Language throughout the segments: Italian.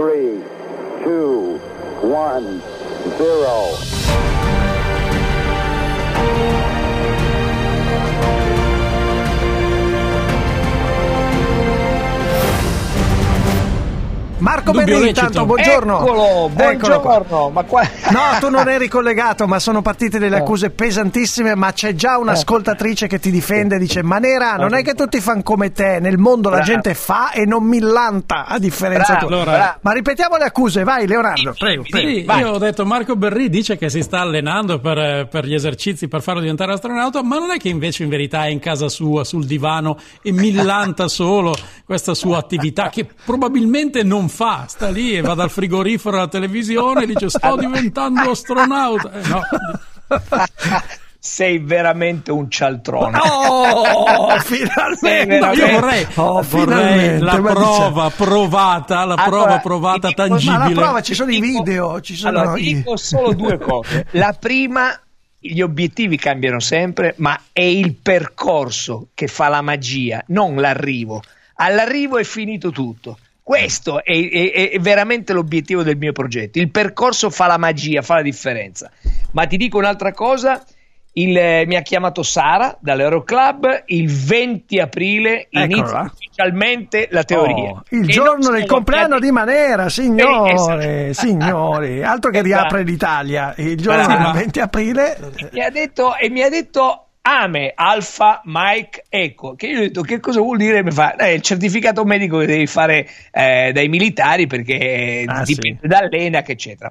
3, 2, 1, 0. Marco Berri, intanto, buongiorno. Eccolo, buongiorno. Ma qua... No, tu non eri collegato, ma sono partite delle accuse pesantissime, ma c'è già un'ascoltatrice che ti difende, dice: Manera, non è che tutti fanno come te, nel mondo la gente fa e non millanta, a differenza tua. Allora. Ma ripetiamo le accuse, vai Leonardo. Prego. Sì, vai. Io ho detto, Marco Berri dice che si sta allenando per gli esercizi, per farlo diventare astronauta, ma non è che invece in verità è in casa sua, sul divano, e millanta solo questa sua attività che probabilmente non fa, sta lì e va dal frigorifero alla televisione e dice: sto diventando astronauta. No. Sei veramente un cialtrone. Oh, finalmente! No, io vorrei la prova provata, la prova provata tangibile. Ma la prova, ci sono i video, ci sono. Allora, ti dico solo due cose. La prima: gli obiettivi cambiano sempre, ma è il percorso che fa la magia, non l'arrivo. All'arrivo è finito tutto. Questo è veramente l'obiettivo del mio progetto. Il percorso fa la magia, fa la differenza. Ma ti dico un'altra cosa, mi ha chiamato Sara dall'Aeroclub il 20 aprile, inizia ufficialmente la teoria. Il giorno del compleanno di Manera, signori, signori, altro che riapre l'Italia, il giorno del 20 aprile. E mi ha detto AME, Alfa, Mike, Eco, che io ho detto: che cosa vuol dire? Mi fa: il certificato medico che devi fare dai militari, perché dipende dall'ENAC, eccetera.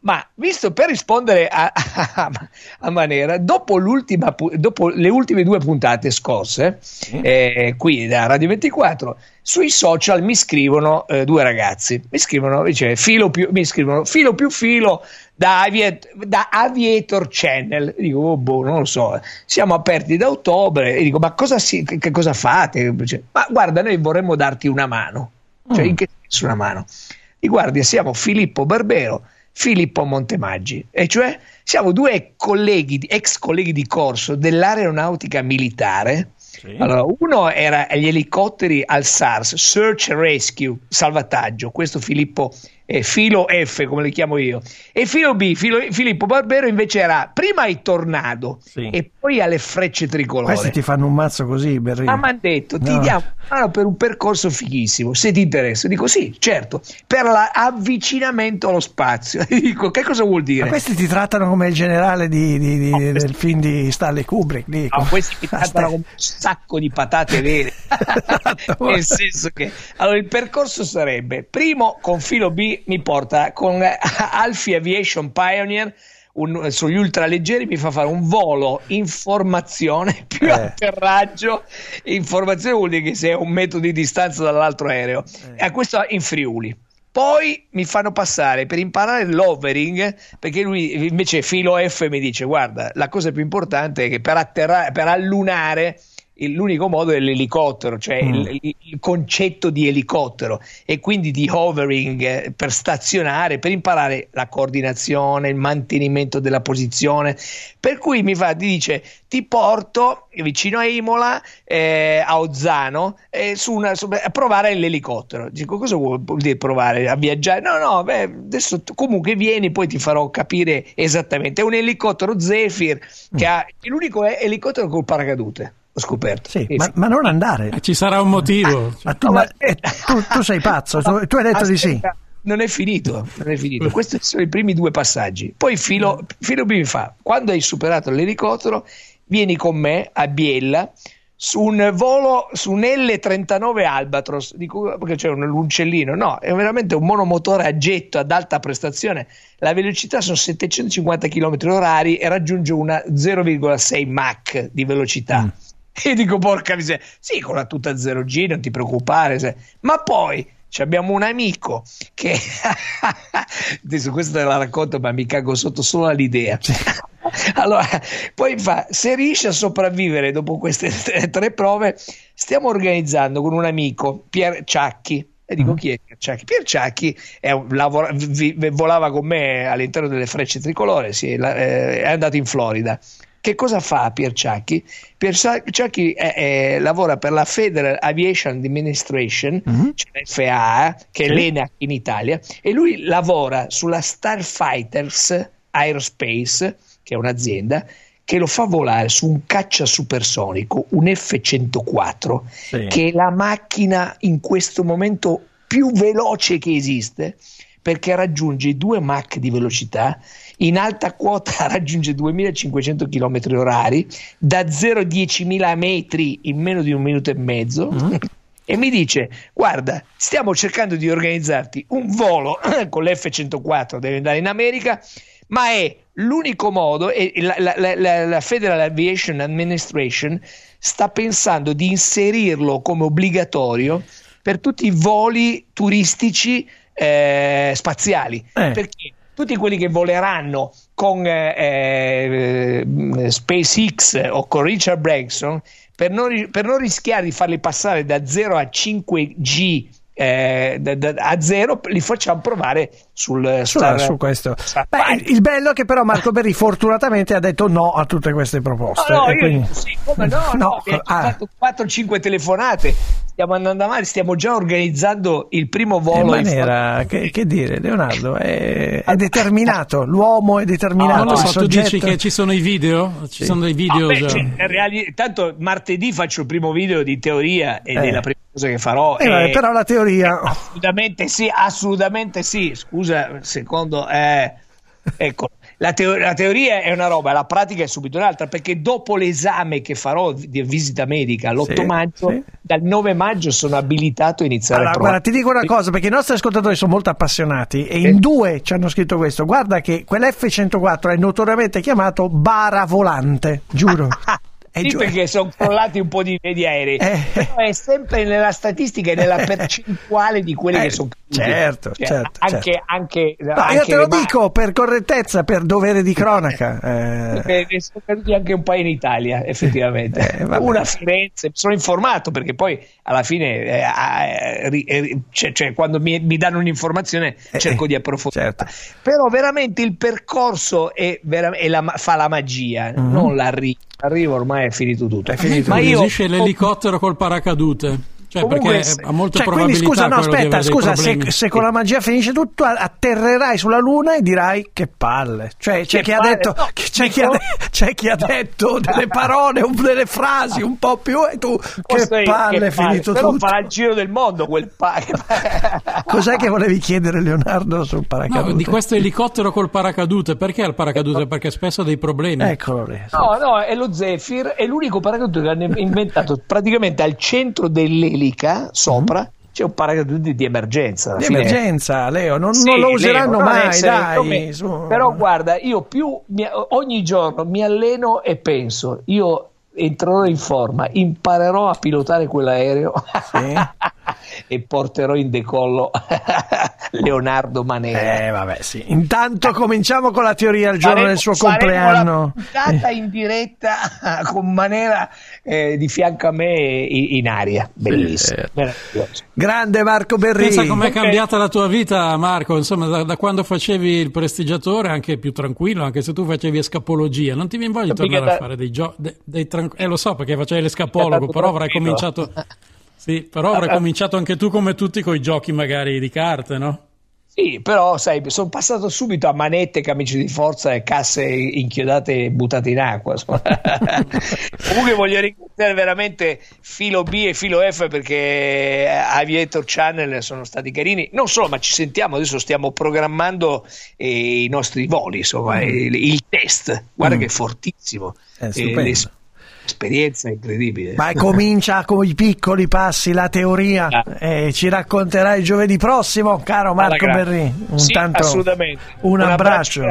Ma visto, per rispondere a Manera, dopo le ultime due puntate scorse, qui da Radio 24, sui social mi scrivono due ragazzi, mi scrivono filo più filo da Aviator Channel. Dico: non lo so, siamo aperti da ottobre. E dico: ma che cosa fate? Cioè, ma guarda, noi vorremmo darti una mano. Cioè, in che senso una mano? E guardi, siamo Filippo Barbero, Filippo Montemaggi, e cioè siamo due colleghi, ex colleghi di corso dell'aeronautica militare. Sì. Allora, uno era agli elicotteri al SARS, Search and Rescue, salvataggio, questo Filippo filo F, come le chiamo io, e filo B, Filippo Barbero invece era prima ai Tornado e poi alle Frecce tricolore. Questi ti fanno un mazzo così, Berri. Ma mi hanno detto: ti diamo per un percorso fighissimo, se ti interessa. Dico: sì, certo, per l'avvicinamento allo spazio. Dico: che cosa vuol dire? Ma questi ti trattano come il generale del film di Stanley Kubrick. Dico. No, questi ti trattano come un sacco di patate vere. Nel senso che, allora, il percorso sarebbe: primo, con filo B mi porta con Alfi Aviation Pioneer, sugli ultraleggeri, mi fa fare un volo informazione più atterraggio. Informazione vuol dire che sei a 1 metro di distanza dall'altro aereo, a questo in Friuli. Poi mi fanno passare per imparare l'overing, perché lui invece filo F mi dice: guarda, la cosa più importante è che per allunare l'unico modo è l'elicottero, cioè il concetto di elicottero, e quindi di hovering, per stazionare, per imparare la coordinazione, il mantenimento della posizione. Per cui dice: ti porto vicino a Imola, a Ozzano, a provare l'elicottero. Dico: cosa vuol dire provare? A viaggiare? No, adesso comunque vieni, poi ti farò capire esattamente. È un elicottero Zephyr, che è l'unico elicottero col paracadute. Scoperto. Sì, ma non andare, ci sarà un motivo. Ma tu sei pazzo, tu hai detto aspetta, di sì. Non è finito. Questi sono i primi due passaggi. Poi filo B mi fa: quando hai superato l'elicottero, vieni con me a Biella su un volo su un L39 Albatros. Dico: perché c'è un uccellino? No, è veramente un monomotore a getto ad alta prestazione. La velocità sono 750 km/h e raggiunge una 0,6 Mach di velocità. E dico: porca miseria, sì, con la tuta 0G, non ti preoccupare. Ma poi abbiamo un amico che adesso questa te la racconto, ma mi cago sotto solo all'idea. Allora, poi se riesce a sopravvivere dopo queste tre prove, stiamo organizzando con un amico, Pier Ciacchi. E dico: chi è Pier Ciacchi? Pier Ciacchi volava con me all'interno delle Frecce tricolore, è andato in Florida. Che cosa fa Pier Ciacchi? Pier Ciacchi lavora per la Federal Aviation Administration, cioè la FAA, che è l'ENAC in Italia, e lui lavora sulla Starfighters Aerospace, che è un'azienda che lo fa volare su un caccia supersonico, un F-104, che è la macchina in questo momento più veloce che esiste, perché raggiunge 2 Mach di velocità, in alta quota raggiunge 2500 km/h, da 0 a 10.000 metri in meno di 1 minuto e mezzo, e mi dice: guarda, stiamo cercando di organizzarti un volo con l'F-104, devi andare in America, ma è l'unico modo, e la Federal Aviation Administration sta pensando di inserirlo come obbligatorio per tutti i voli turistici spaziali, perché tutti quelli che voleranno con SpaceX o con Richard Branson, per non rischiare di farli passare da 0 a 5G a 0, li facciamo provare su questo. Beh, il bello è che però Marco Berri fortunatamente ha detto no a tutte queste proposte. No, quindi... sì, come no. Abbiamo fatto 4-5 telefonate. Stiamo andando avanti, stiamo già organizzando il primo volo. Manera, che dire, Leonardo è determinato, l'uomo è determinato. No, so, tu dici che ci sono i video? Ci sono dei video. Tanto martedì faccio il primo video di teoria ed è la prima cosa che farò. Però la teoria. Assolutamente sì, scusa, secondo. Ecco. La teoria è una roba, la pratica è subito un'altra, perché dopo l'esame che farò di visita medica l'8 maggio, dal 9 maggio sono abilitato a iniziare a provare. Guarda, ti dico una cosa, perché i nostri ascoltatori sono molto appassionati e in 2 ci hanno scritto questo: guarda che quell'F-104 è notoriamente chiamato Baravolante, giuro. Sì, perché sono crollati un po' di vedi aerei, però è sempre nella statistica e nella percentuale di quelli che sono caduti. Certo. Io te lo dico per correttezza, per dovere di cronaca. Sono caduti anche un paio in Italia, effettivamente. Una a Firenze, mi sono informato, perché poi alla fine quando mi danno un'informazione cerco di approfondire. Certo. Però veramente il percorso fa la magia, non l'arrivo. L'arrivo ormai è finito tutto. Ma io esce l'elicottero col paracadute. Cioè, comunque, perché ha molte probabilità. Quindi, scusa, se con la magia finisce tutto, atterrerai sulla Luna e dirai: che palle. Cioè, c'è chi ha detto delle parole, delle frasi un po' più, e tu che palle, è finito tutto. Non farà il giro del mondo quel Cos'è che volevi chiedere, Leonardo, sul paracadute? No, di questo elicottero col paracadute, perché al paracadute? Perché spesso ha dei problemi. Eccolo lì. No, è lo Zephyr, è l'unico paracadute che hanno inventato praticamente al centro delle sopra c'è un paracadute di emergenza. Di emergenza, Leo, non lo useranno mai, dai. Però guarda, io ogni giorno mi alleno e penso: io entrerò in forma, imparerò a pilotare quell'aereo e porterò in decollo Leonardo Manera. Intanto cominciamo con la teoria il giorno del suo compleanno. Una puntata in diretta con Manera di fianco a me in aria, bellissimo. Grande Marco Berri. Pensa com'è cambiata la tua vita, Marco, insomma, da quando facevi il prestigiatore, anche più tranquillo, anche se tu facevi escapologia, non ti viene voglia di tornare a fare dei giochi? Lo so, perché facevi l'escapologo, però avrai cominciato... Sì, però avrai cominciato anche tu come tutti con i giochi magari di carte, no? Sì, però sai, sono passato subito a manette, camici di forza e casse inchiodate e buttate in acqua. Comunque voglio ringraziare veramente Filo B e Filo F, perché Aviator Channel sono stati carini. Non solo, ma ci sentiamo, adesso stiamo programmando i nostri voli, insomma, il test. Guarda che è fortissimo. È stupendo. Esperienza incredibile, ma comincia con i piccoli passi la teoria e ci racconterai giovedì prossimo, caro Marco Berri. Assolutamente. Un abbraccio.